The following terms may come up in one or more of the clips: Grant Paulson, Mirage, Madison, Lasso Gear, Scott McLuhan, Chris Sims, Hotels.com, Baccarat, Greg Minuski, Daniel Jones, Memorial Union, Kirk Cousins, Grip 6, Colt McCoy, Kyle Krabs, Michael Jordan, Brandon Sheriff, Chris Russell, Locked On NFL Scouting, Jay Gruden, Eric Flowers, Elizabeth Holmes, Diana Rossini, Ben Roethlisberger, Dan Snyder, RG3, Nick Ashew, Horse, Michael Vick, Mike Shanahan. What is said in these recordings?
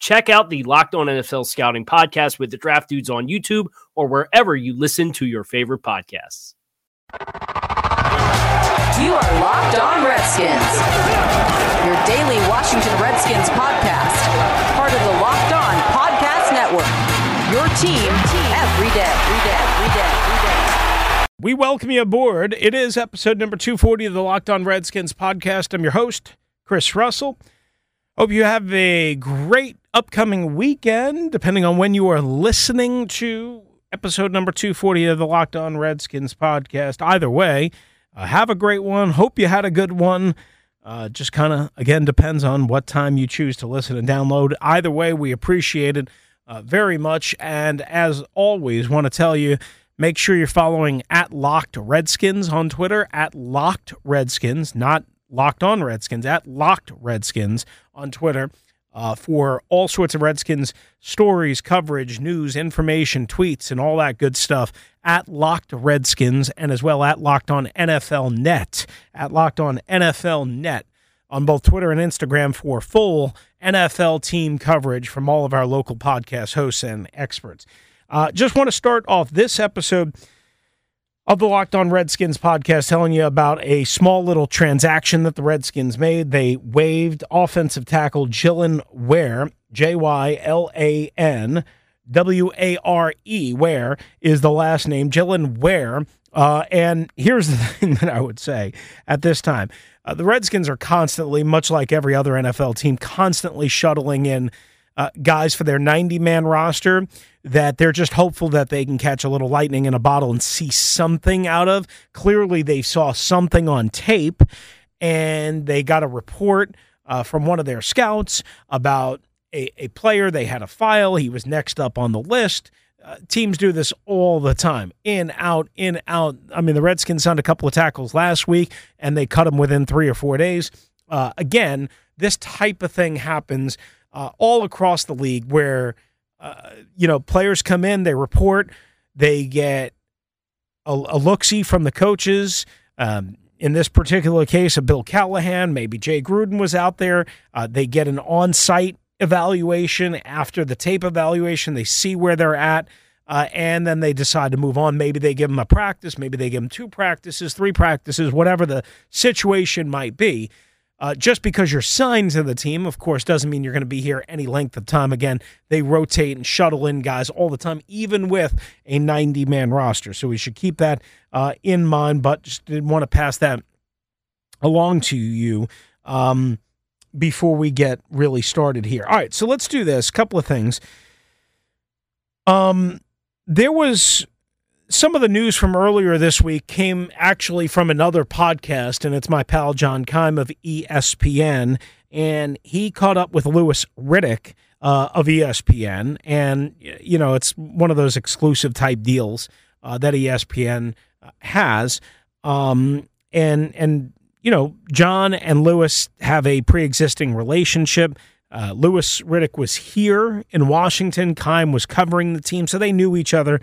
Check out the Locked On NFL Scouting podcast with the Draft Dudes on YouTube or wherever you listen to your favorite podcasts. You are Locked On Redskins, your daily Washington Redskins podcast, part of the Locked On Podcast Network, your team every day, We welcome you aboard. It is episode number 240 of the Locked On Redskins podcast. I'm your host, Chris Russell. Hope you have a great upcoming weekend, depending on when you are listening to episode number 240 of the Locked On Redskins podcast. Either way, have a great one. Hope you had a good one. Just kind of, again, depends on what time you choose to listen and download. Either way, we appreciate it very much. And as always, want to tell you, make sure you're following at Locked Redskins on Twitter, at Locked Redskins, not Locked On Redskins, at Locked Redskins on Twitter for all sorts of Redskins stories, coverage, news, information, tweets, and all that good stuff at Locked Redskins, and as well at Locked On NFL Net, at Locked On NFL Net on both Twitter and Instagram for full NFL team coverage from all of our local podcast hosts and experts. Just want to start off this episode of the Locked On Redskins podcast, telling you about a small little transaction that the Redskins made. They waived offensive tackle Jalen Ware, J-Y-L-A-N-W-A-R-E, Ware is the last name, Jalen Ware. And here's the thing that I would say at this time. The Redskins are constantly, much like every other NFL team, constantly shuttling in guys for their 90-man roster that they're just hopeful that they can catch a little lightning in a bottle and see something out of. Clearly, they saw something on tape, and they got a report from one of their scouts about a player. They had a file. He was next up on the list. Teams do this all the time, in, out, in, out. I mean, the Redskins signed a couple of tackles last week, and they cut them within 3 or 4 days. Again, this type of thing happens all across the league where, players come in, they report, they get a look-see from the coaches. In this particular case of Bill Callahan, maybe Jay Gruden was out there. They get an on-site evaluation after the tape evaluation. They see where they're at, and then they decide to move on. Maybe they give them a practice. Maybe they give them 2 practices, 3 practices, whatever the situation might be. Just because you're signed to the team, of course, doesn't mean you're going to be here any length of time. Again, they rotate and shuttle in guys all the time, even with a 90-man roster. So we should keep that in mind, but just didn't want to pass that along to you before we get really started here. All right, so let's do this. A couple of things. There was... Some of the news from earlier this week came actually from another podcast, and it's my pal John Keim of ESPN, and he caught up with Louis Riddick of ESPN, and, you know, it's one of those exclusive type deals that ESPN has, and you know, John and Louis have a pre-existing relationship. Louis Riddick was here in Washington. Keim was covering the team, so they knew each other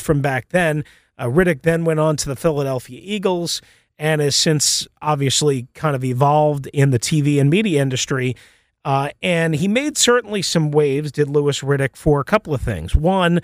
from back then. Riddick then went on to the Philadelphia Eagles and has since obviously kind of evolved in the TV and media industry. And he made certainly some waves, did Louis Riddick, for a couple of things. One,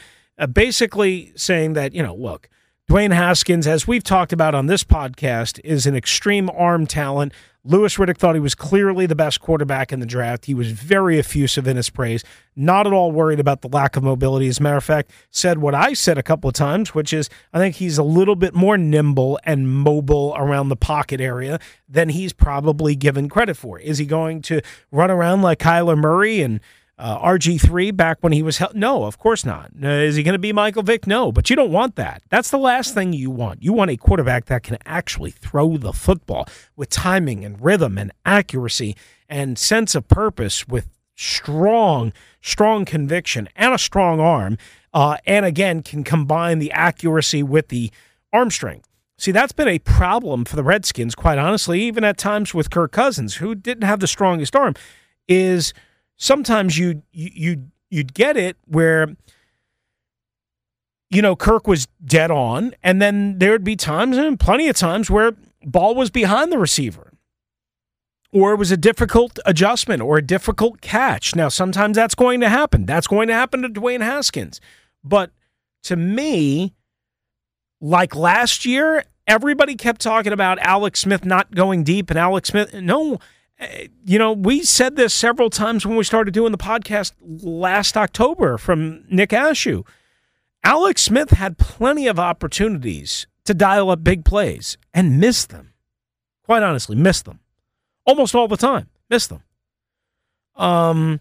basically saying that, you know, look, Dwayne Haskins, as we've talked about on this podcast, is an extreme arm talent. Louis Riddick thought he was clearly the best quarterback in the draft. He was very effusive in his praise, not at all worried about the lack of mobility. As a matter of fact, said what I said a couple of times, which is I think he's a little bit more nimble and mobile around the pocket area than he's probably given credit for. Is he going to run around like Kyler Murray and RG3 back when he was No, of course not. Is he going to be Michael Vick? No, but you don't want that. That's the last thing you want. You want a quarterback that can actually throw the football with timing and rhythm and accuracy and sense of purpose, with strong conviction and a strong arm, and again can combine the accuracy with the arm strength. See, that's been a problem for the Redskins, quite honestly, even at times with Kirk Cousins, who didn't have the strongest arm. Is sometimes you'd get it where, you know, Kirk was dead on, and then there'd be times, and plenty of times, where ball was behind the receiver, or it was a difficult adjustment or a difficult catch. Now, sometimes that's going to happen. That's going to happen to Dwayne Haskins. But to me, like last year, everybody kept talking about Alex Smith not going deep, and Alex Smith, no. You know, we said this several times when we started doing the podcast last October from Nick Ashew. Alex Smith had plenty of opportunities to dial up big plays and missed them. Quite honestly, missed them. Almost all the time, missed them.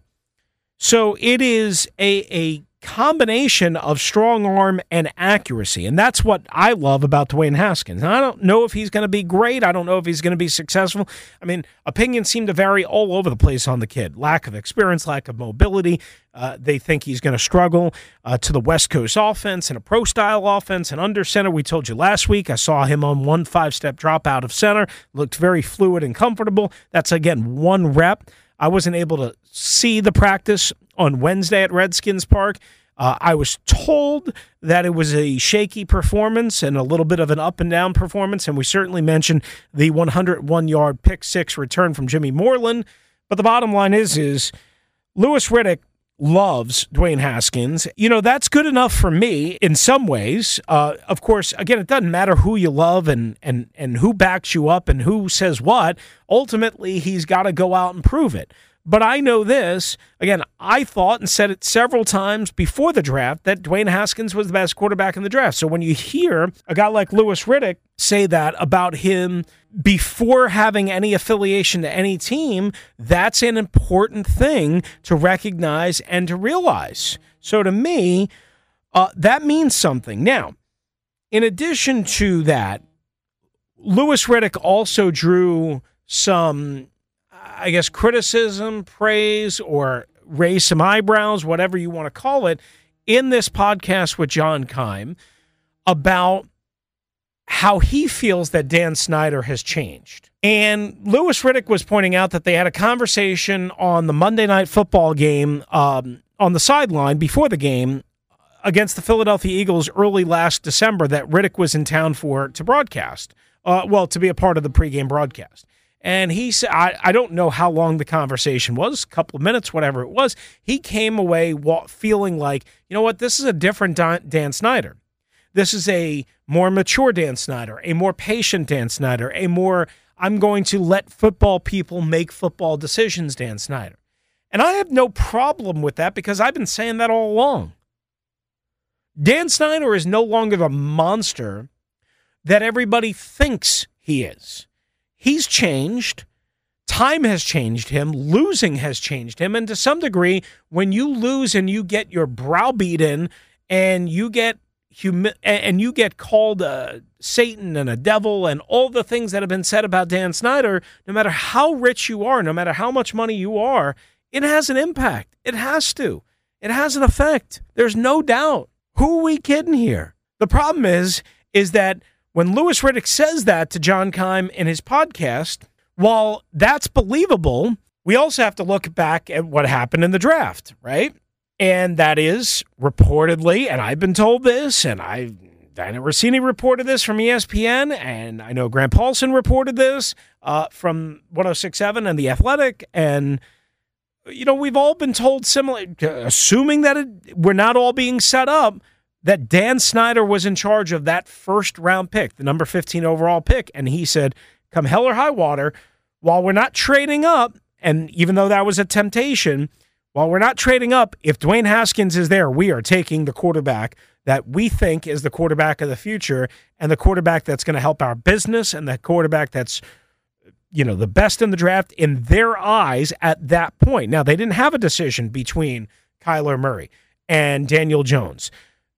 So it is a combination of strong arm and accuracy, and that's what I love about Dwayne Haskins. And I don't know if he's going to be great. I don't know if he's going to be successful. I mean, opinions seem to vary all over the place on the kid. Lack of experience, lack of mobility. They think he's going to struggle to the West Coast offense and a pro-style offense and under center. We told you last week, I saw him on 1 5-step drop out of center. Looked very fluid and comfortable. That's, again, one rep. I wasn't able to see the practice on Wednesday at Redskins Park. I was told that it was a shaky performance and a little bit of an up-and-down performance, and we certainly mentioned the 101-yard pick six return from Jimmy Moreland. But the bottom line is Louis Riddick loves Dwayne Haskins. You know, that's good enough for me in some ways. Of course, again, it doesn't matter who you love and who backs you up and who says what. Ultimately, he's got to go out and prove it. But I know this, again, I thought and said it several times before the draft that Dwayne Haskins was the best quarterback in the draft. So when you hear a guy like Louis Riddick say that about him before having any affiliation to any team, that's an important thing to recognize and to realize. So to me, that means something. Now, in addition to that, Louis Riddick also drew some, I guess, criticism, praise, or raise some eyebrows, whatever you want to call it, in this podcast with John Keim about how he feels that Dan Snyder has changed. And Louis Riddick was pointing out that they had a conversation on the Monday Night Football game on the sideline before the game against the Philadelphia Eagles early last December that Riddick was in town for to broadcast, to be a part of the pregame broadcast. And he said, I don't know how long the conversation was, a couple of minutes, whatever it was. He came away feeling like, you know what, this is a different Dan Snyder. This is a more mature Dan Snyder, a more patient Dan Snyder, a more I'm going to let football people make football decisions Dan Snyder. And I have no problem with that because I've been saying that all along. Dan Snyder is no longer the monster that everybody thinks he is. He's changed. Time has changed him. Losing has changed him. And to some degree, when you lose and you get your brow beaten and you get called a Satan and a devil and all the things that have been said about Dan Snyder, no matter how rich you are, no matter how much money you are, it has an impact. It has to. It has an effect. There's no doubt. Who are we kidding here? The problem is that when Louis Riddick says that to John Keim in his podcast, while that's believable, we also have to look back at what happened in the draft, right? And that is reportedly, and I've been told this, and I Diana Rossini reported this from ESPN, and I know Grant Paulson reported this from 106.7 and The Athletic, and you know, we've all been told similar, assuming that we're not all being set up, that Dan Snyder was in charge of that first-round pick, the number 15 overall pick, and he said, come hell or high water, while we're not trading up, and even though that was a temptation, while we're not trading up, if Dwayne Haskins is there, we are taking the quarterback that we think is the quarterback of the future and the quarterback that's going to help our business and the quarterback that's, you know, the best in the draft in their eyes at that point. Now, they didn't have a decision between Kyler Murray and Daniel Jones.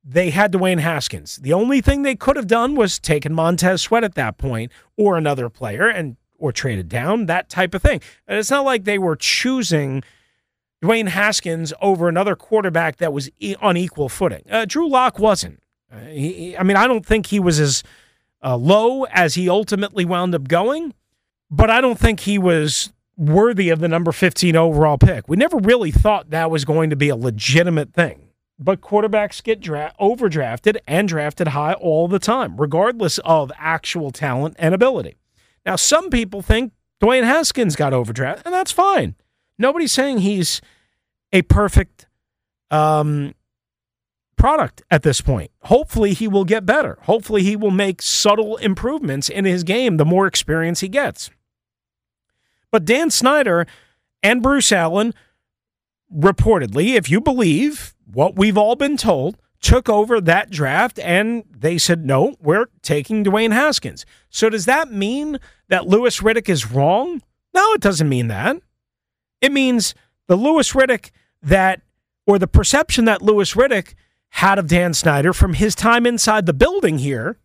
They had Dwayne Haskins. The only thing they could have done was taken Montez Sweat at that point or another player and or traded down, that type of thing. And it's not like they were choosing Dwayne Haskins over another quarterback that was on equal footing. Drew Lock wasn't. I don't think he was as low as he ultimately wound up going, but I don't think he was worthy of the number 15 overall pick. We never really thought that was going to be a legitimate thing. But quarterbacks get overdrafted and drafted high all the time, regardless of actual talent and ability. Now, some people think Dwayne Haskins got overdrafted, and that's fine. Nobody's saying he's a perfect product at this point. Hopefully he will get better. Hopefully he will make subtle improvements in his game the more experience he gets. But Dan Snyder and Bruce Allen reportedly, if you believe what we've all been told, took over that draft and they said, no, we're taking Dwayne Haskins. So does that mean that Louis Riddick is wrong? No, it doesn't mean that. It means the Louis Riddick that, or the perception that Louis Riddick had of Dan Snyder from his time inside the building here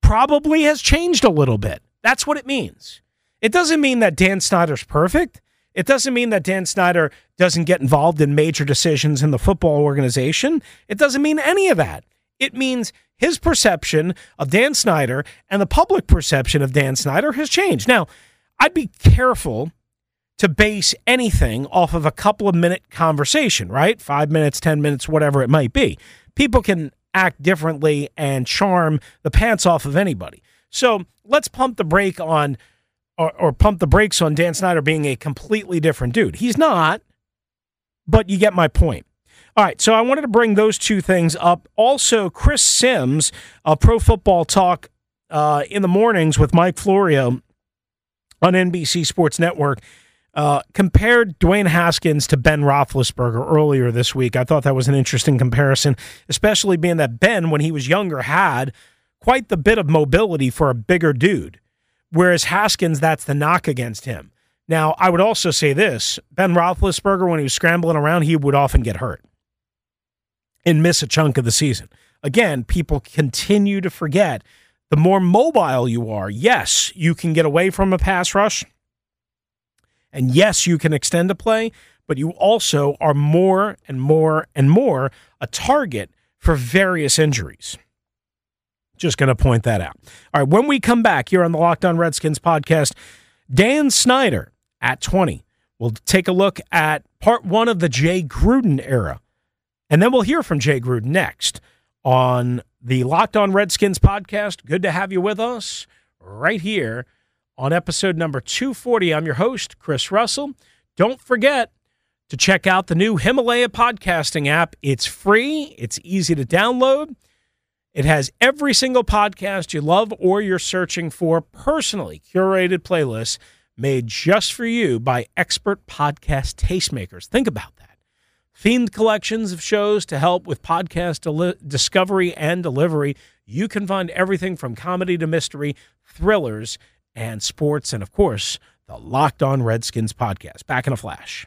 probably has changed a little bit. That's what it means. It doesn't mean that Dan Snyder's perfect. It doesn't mean that Dan Snyder doesn't get involved in major decisions in the football organization. It doesn't mean any of that. It means his perception of Dan Snyder and the public perception of Dan Snyder has changed. Now, I'd be careful to base anything off of a couple-of-minute conversation, right? 5 minutes, 10 minutes, whatever it might be. People can act differently and charm the pants off of anybody. So let's pump the brake on or pump the brakes on Dan Snyder being a completely different dude. He's not, but you get my point. All right, so I wanted to bring those two things up. Also, Chris Sims, Pro Football Talk in the mornings with Mike Florio on NBC Sports Network, compared Dwayne Haskins to Ben Roethlisberger earlier this week. I thought that was an interesting comparison, especially being that Ben, when he was younger, had quite the bit of mobility for a bigger dude. Whereas Haskins, that's the knock against him. Now, I would also say this. Ben Roethlisberger, when he was scrambling around, he would often get hurt and miss a chunk of the season. Again, people continue to forget the more mobile you are, yes, you can get away from a pass rush, and yes, you can extend a play, but you also are more and more and more a target for various injuries. Just going to point that out. All right, when we come back here on the Locked On Redskins podcast, Dan Snyder at 20. We'll take a look at part one of the Jay Gruden era, and then we'll hear from Jay Gruden next on the Locked On Redskins podcast. Good to have you with us right here on episode number 240. I'm your host, Chris Russell. Don't forget to check out the new Himalaya podcasting app. It's free. It's easy to download. It has every single podcast you love or you're searching for, personally curated playlists made just for you by expert podcast tastemakers. Think about that. Themed collections of shows to help with podcast discovery and delivery. You can find everything from comedy to mystery, thrillers, and sports, and of course, the Locked On Redskins podcast. Back in a flash.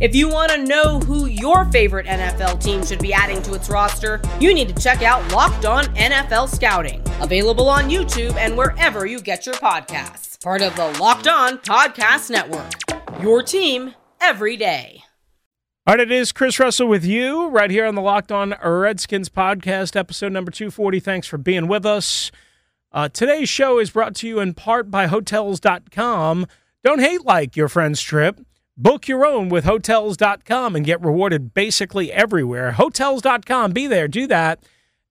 If you want to know who your favorite NFL team should be adding to its roster, you need to check out Locked On NFL Scouting, available on YouTube and wherever you get your podcasts. Part of the Locked On Podcast Network, your team every day. All right, it is Chris Russell with you right here on the Locked On Redskins podcast, episode number 240. Thanks for being with us. Today's show is brought to you in part by Hotels.com. Don't hate like your friend's trip. Book your own with Hotels.com and get rewarded basically everywhere. Hotels.com, be there, do that,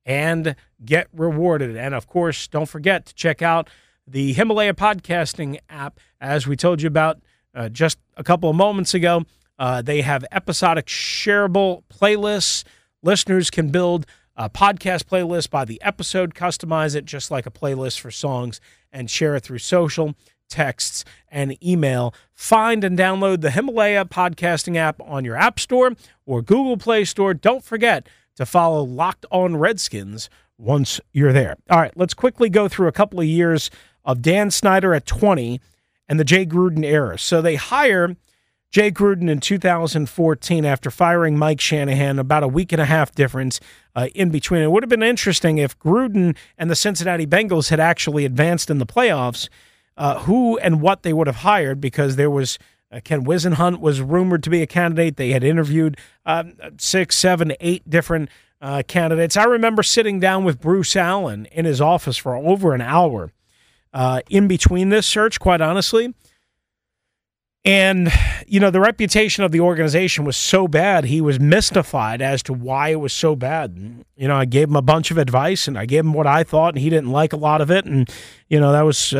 and get rewarded. And, of course, don't forget to check out the Himalaya podcasting app, as we told you about just a couple of moments ago. They have episodic shareable playlists. Listeners can build a podcast playlist by the episode, customize it just like a playlist for songs, and share it through social, texts, and email. Find and download the Himalaya podcasting app on your App Store or Google Play Store. Don't forget to follow Locked On Redskins once you're there. All right, let's quickly go through a couple of years of Dan Snyder at 20 and the Jay Gruden era. So they hire Jay Gruden in 2014 after firing Mike Shanahan, about a week and a half difference in between. It would have been interesting if Gruden and the Cincinnati Bengals had actually advanced in the playoffs, who and what they would have hired, because there was Ken Wisenhunt was rumored to be a candidate. They had interviewed 6, 7, 8 different candidates. I remember sitting down with Bruce Allen in his office for over an hour in between this search, quite honestly. And, you know, the reputation of the organization was so bad, he was mystified as to why it was so bad. You know, I gave him a bunch of advice, and I gave him what I thought, and he didn't like a lot of it. And, you know, that was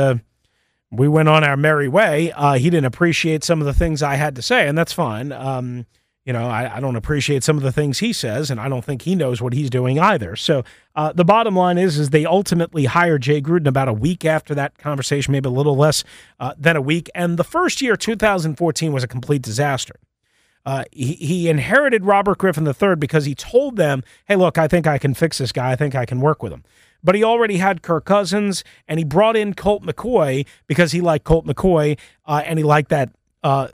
we went on our merry way. He didn't appreciate some of the things I had to say, and that's fine. You know, I don't appreciate some of the things he says, and I don't think he knows what he's doing either. So the bottom line is they ultimately hired Jay Gruden about a week after that conversation, maybe a little less than a week. And the first year, 2014, was a complete disaster. He inherited Robert Griffin III because he told them, hey, look, I think I can fix this guy. I think I can work with him. But he already had Kirk Cousins, and he brought in Colt McCoy because he liked Colt McCoy, and he liked that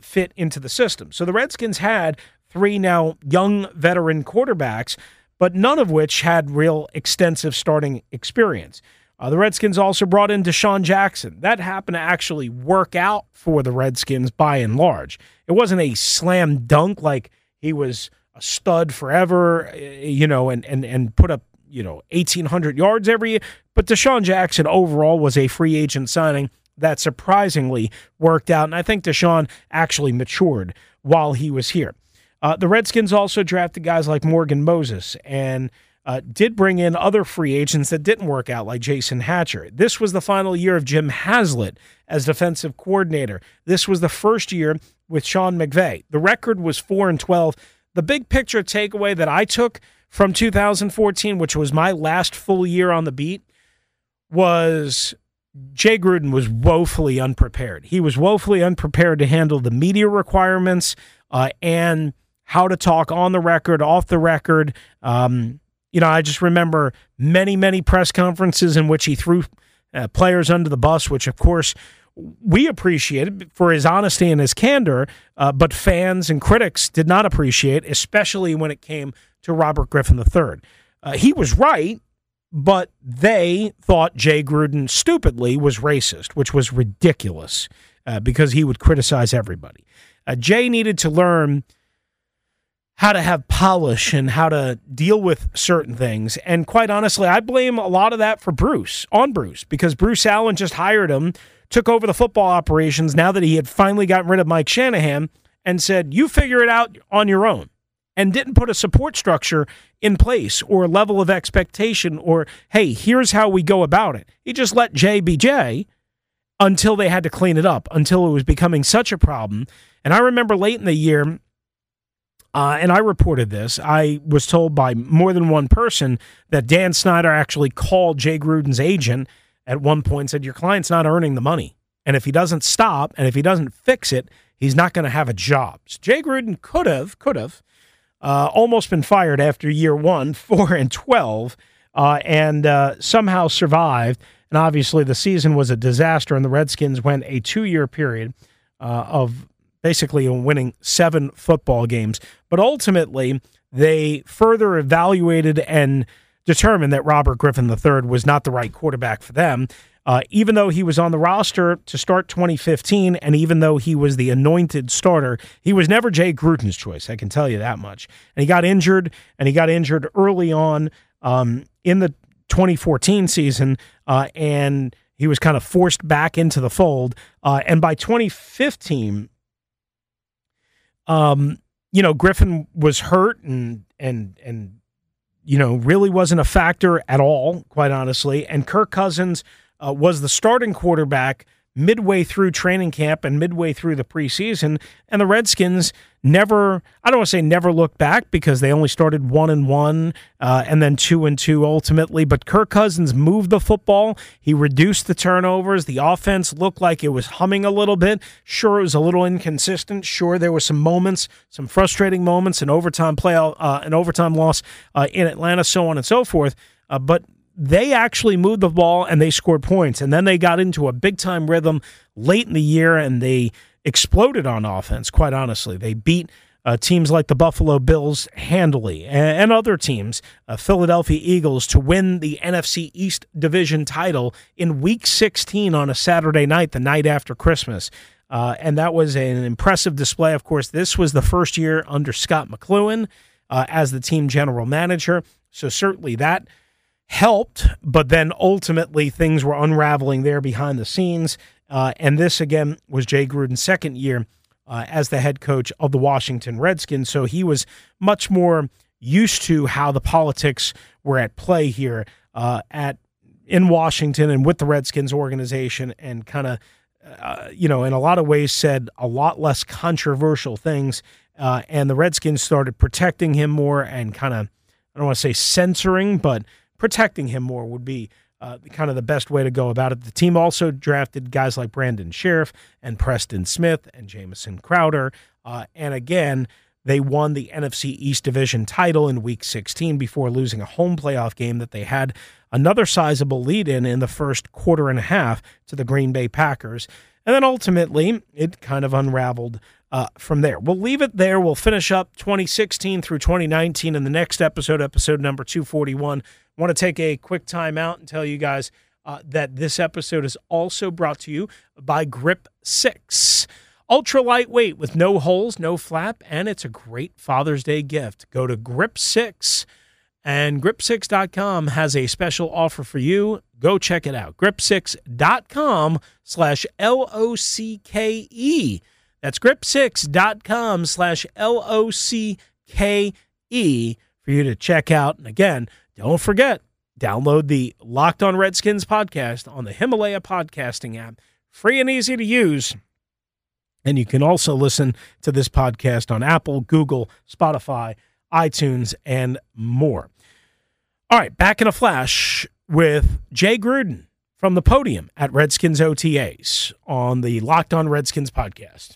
fit into the system. So the Redskins had three now young veteran quarterbacks, but none of which had real extensive starting experience. The Redskins also brought in DeSean Jackson. That happened to actually work out for the Redskins by and large. It wasn't a slam dunk like he was a stud forever, you know, and put up, you know, 1,800 yards every year. But DeSean Jackson overall was a free agent signing that surprisingly worked out. And I think DeSean actually matured while he was here. The Redskins also drafted guys like Morgan Moses and did bring in other free agents that didn't work out, like Jason Hatcher. This was the final year of Jim Haslett as defensive coordinator. This was the first year with Sean McVay. The record was 4-12. The big picture takeaway that I took from 2014, which was my last full year on the beat, was Jay Gruden was woefully unprepared. He was woefully unprepared to handle the media requirements and how to talk on the record, off the record. You know, I just remember many, many press conferences in which he threw players under the bus, which, of course, we appreciated for his honesty and his candor, but fans and critics did not appreciate, especially when it came to Robert Griffin III. He was right, but they thought Jay Gruden stupidly was racist, which was ridiculous because he would criticize everybody. Jay needed to learn how to have polish and how to deal with certain things. And quite honestly, I blame a lot of that on Bruce, because Bruce Allen just hired him, took over the football operations now that he had finally gotten rid of Mike Shanahan, and said, you figure it out on your own. And didn't put a support structure in place or level of expectation or, hey, here's how we go about it. He just let Jay be Jay until they had to clean it up, until it was becoming such a problem. And I remember late in the year, and I reported this, I was told by more than one person that Dan Snyder actually called Jay Gruden's agent at one point and said, your client's not earning the money. And if he doesn't stop and if he doesn't fix it, he's not going to have a job. So Jay Gruden could have. Almost been fired after year one, 4-12, and somehow survived. And obviously the season was a disaster, and the Redskins went a 2-year period of basically winning 7 football games. But ultimately, they further evaluated and determined that Robert Griffin III was not the right quarterback for them. Even though he was on the roster to start 2015, and even though he was the anointed starter, he was never Jay Gruden's choice, I can tell you that much. And he got injured, early on in the 2014 season, and he was kind of forced back into the fold. And by 2015, you know, Griffin was hurt and you know, really wasn't a factor at all, quite honestly. And Kirk Cousins was the starting quarterback midway through training camp and midway through the preseason, and the Redskins never, I don't want to say never looked back because they only started 1-1 and then 2-2 ultimately, but Kirk Cousins moved the football. He reduced the turnovers. The offense looked like it was humming a little bit. Sure, it was a little inconsistent. Sure, there were some moments, some frustrating moments, an overtime loss in Atlanta, so on and so forth, but they actually moved the ball and they scored points. And then they got into a big-time rhythm late in the year, and they exploded on offense, quite honestly. They beat teams like the Buffalo Bills handily and other teams, Philadelphia Eagles, to win the NFC East Division title in Week 16 on a Saturday night, the night after Christmas. And that was an impressive display. Of course, this was the first year under Scott McLuhan as the team general manager, so certainly that helped, but then ultimately things were unraveling there behind the scenes. And this, again, was Jay Gruden's second year as the head coach of the Washington Redskins, so he was much more used to how the politics were at play here in Washington and with the Redskins organization, and kind of, you know, in a lot of ways said a lot less controversial things. And the Redskins started protecting him more and kind of, I don't want to say censoring, but protecting him more would be kind of the best way to go about it. The team also drafted guys like Brandon Sheriff and Preston Smith and Jamison Crowder. And again, they won the NFC East Division title in Week 16 before losing a home playoff game that they had another sizable lead in the first quarter and a half to the Green Bay Packers. And then ultimately, it kind of unraveled from there. We'll leave it there. We'll finish up 2016 through 2019 in the next episode, episode number 241. I want to take a quick time out and tell you guys that this episode is also brought to you by Grip 6. Ultra lightweight with no holes, no flap, and it's a great Father's Day gift. Go to Grip 6, and Grip6.com has a special offer for you. Go check it out. Grip6.com/LOCKE. That's Grip6.com/LOCKE for you to check out. And again, don't forget, download the Locked On Redskins podcast on the Himalaya podcasting app. Free and easy to use. And you can also listen to this podcast on Apple, Google, Spotify, iTunes, and more. All right, back in a flash with Jay Gruden from the podium at Redskins OTAs on the Locked On Redskins podcast.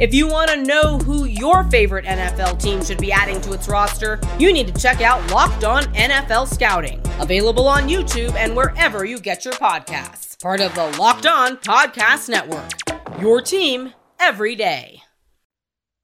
If you want to know who your favorite NFL team should be adding to its roster, you need to check out Locked On NFL Scouting, available on YouTube and wherever you get your podcasts. Part of the Locked On Podcast Network, your team every day.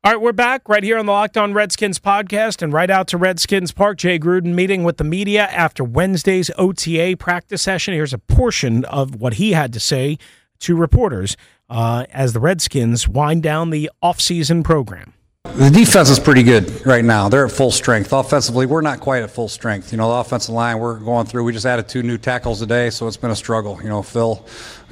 All right, we're back right here on the Locked On Redskins podcast, and right out to Redskins Park. Jay Gruden meeting with the media after Wednesday's OTA practice session. Here's a portion of what he had to say to reporters as the Redskins wind down the offseason program. The defense is pretty good right now. They're at full strength. Offensively, we're not quite at full strength. You know, the offensive line, we're going through. We just added 2 new tackles today, so it's been a struggle. You know, Phil,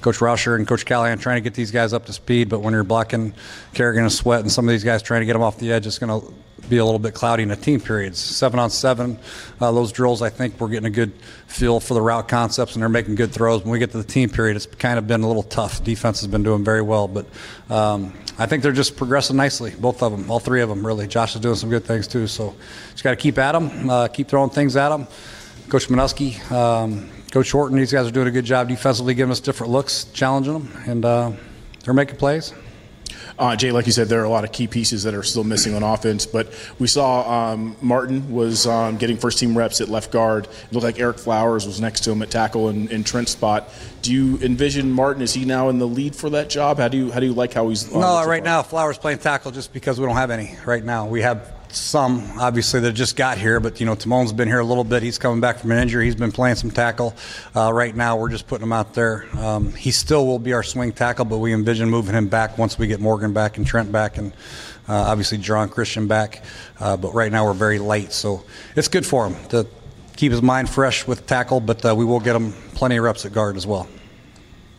Coach Rauscher, and Coach Callahan trying to get these guys up to speed, but when you're blocking Kerrigan and Sweat and some of these guys trying to get them off the edge, it's going to be a little bit cloudy in the team periods. 7-on-7, those drills, I think we're getting a good feel for the route concepts, and they're making good throws. When we get to the team period, it's kind of been a little tough. Defense has been doing very well, but I think they're just progressing nicely, both of them, all 3 of them, really. Josh is doing some good things, too, so just got to keep at them, keep throwing things at them. Coach Minuski, Coach Horton, these guys are doing a good job defensively, giving us different looks, challenging them, and they're making plays. Jay, like you said, there are a lot of key pieces that are still missing on offense, but we saw Martin was getting first-team reps at left guard. It looked like Eric Flowers was next to him at tackle in Trent's spot. Do you envision Martin, is he now in the lead for that job? How do you like how he's on? No, right now Flowers playing tackle just because we don't have any right now. We have some, obviously, that just got here, but, you know, Timone's been here a little bit. He's coming back from an injury. He's been playing some tackle. Right now, we're just putting him out there. He still will be our swing tackle, but we envision moving him back once we get Morgan back and Trent back and obviously John Christian back. But right now, we're very light, so it's good for him to keep his mind fresh with tackle, but we will get him plenty of reps at guard as well.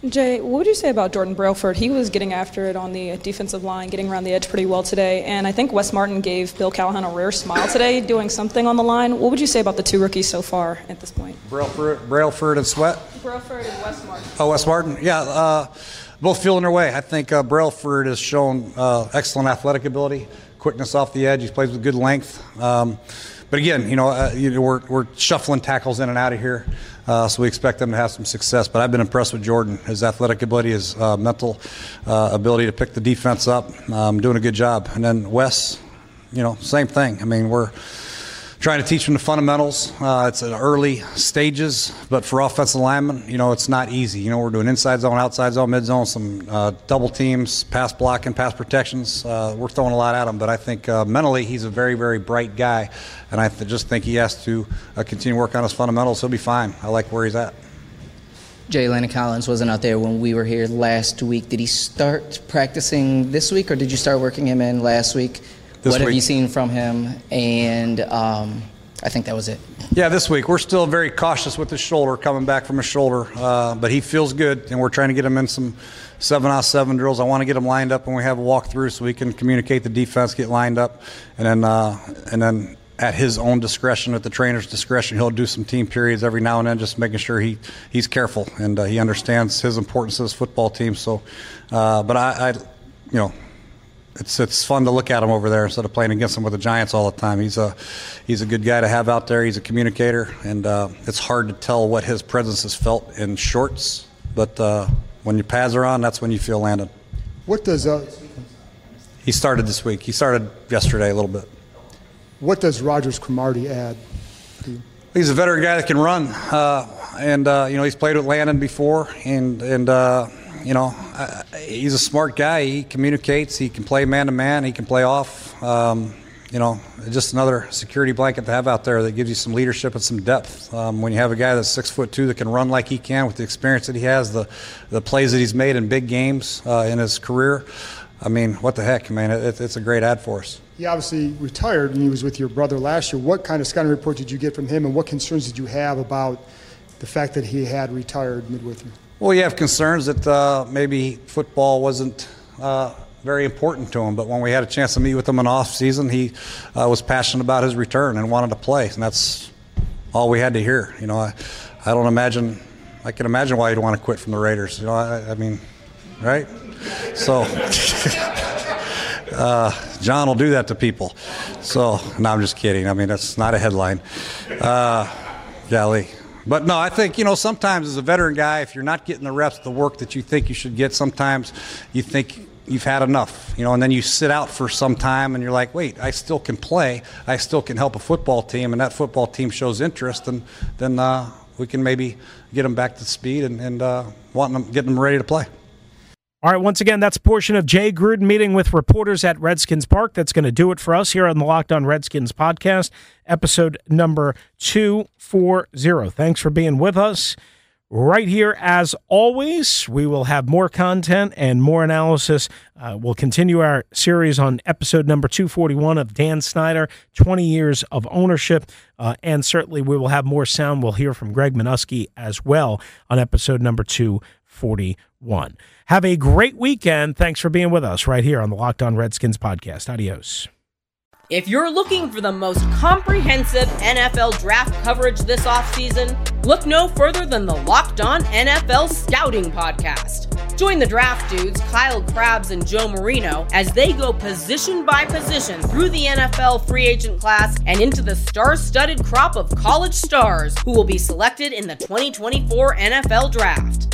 Jay, what would you say about Jordan Brailford? He was getting after it on the defensive line, getting around the edge pretty well today, and I think Wes Martin gave Bill Callahan a rare smile today, doing something on the line. What would you say about the two rookies so far at this point? Brailford and Sweat? Brailford and Wes Martin. Oh, Wes Martin? Yeah, both feeling their way. I think Brailford has shown excellent athletic ability, quickness off the edge. He plays with good length. But again, we're shuffling tackles in and out of here, so we expect them to have some success. But I've been impressed with Jordan. His athletic ability, his mental ability to pick the defense up, doing a good job. And then Wes, same thing. I mean, we're trying to teach him the fundamentals. It's at early stages, but for offensive linemen, it's not easy. We're doing inside zone, outside zone, mid zone, some double teams, pass blocking, pass protections. We're throwing a lot at him, but I think mentally he's a very, very bright guy, and I just think he has to continue to work on his fundamentals. He'll be fine. I like where he's at. Jay, Landon Collins wasn't out there when we were here last week. Did he start practicing this week, or did you start working him in last week? What have you seen from him? And I think that was it. Yeah, this week. We're still very cautious with his shoulder, coming back from his shoulder. But he feels good, and we're trying to get him in some 7-on-7 drills. I want to get him lined up when we have a walkthrough so we can communicate the defense, get lined up, and then at his own discretion, at the trainer's discretion, he'll do some team periods every now and then, just making sure he's careful and he understands his importance to his football team. So, but I It's fun to look at him over there instead of playing against him with the Giants all the time. He's a good guy to have out there. He's a communicator, and it's hard to tell what his presence is felt in shorts. But when your pads are on, that's when you feel landed. What does he started this week? He started yesterday a little bit. What does Rogers Cromartie add? He's a veteran guy that can run, and he's played with Landon before, and. He's a smart guy. He communicates. He can play man-to-man. He can play off. Just another security blanket to have out there that gives you some leadership and some depth. When you have a guy that's 6'2" that can run like he can with the experience that he has, the plays that he's made in big games in his career, I mean, what the heck, man? It's a great ad for us. He obviously retired, and he was with your brother last year. What kind of scouting report did you get from him, and what concerns did you have about the fact that he had retired midway through? Well, you have concerns that maybe football wasn't very important to him, but when we had a chance to meet with him in off-season, he was passionate about his return and wanted to play, and that's all we had to hear. I don't imagine – I can imagine why he'd want to quit from the Raiders. I mean, right? So John will do that to people. So – no, I'm just kidding. I mean, that's not a headline. Golly. But, no, I think, sometimes as a veteran guy, if you're not getting the reps, the work that you think you should get, sometimes you think you've had enough, and then you sit out for some time and you're like, wait, I still can play. I still can help a football team, and that football team shows interest, and then we can maybe get them back to speed and getting them ready to play. All right, once again, that's a portion of Jay Gruden meeting with reporters at Redskins Park. That's going to do it for us here on the Locked On Redskins podcast, episode number 240. Thanks for being with us. Right here, as always, we will have more content and more analysis. We'll continue our series on episode number 241 of Dan Snyder, 20 Years of Ownership, and certainly we will have more sound. We'll hear from Greg Minuski as well on episode number 241. Have a great weekend. Thanks for being with us right here on the Locked On Redskins podcast. Adios. If you're looking for the most comprehensive NFL draft coverage this offseason, look no further than the Locked On NFL Scouting podcast. Join the draft dudes, Kyle Krabs and Joe Marino, as they go position by position through the NFL free agent class and into the star-studded crop of college stars who will be selected in the 2024 NFL Draft.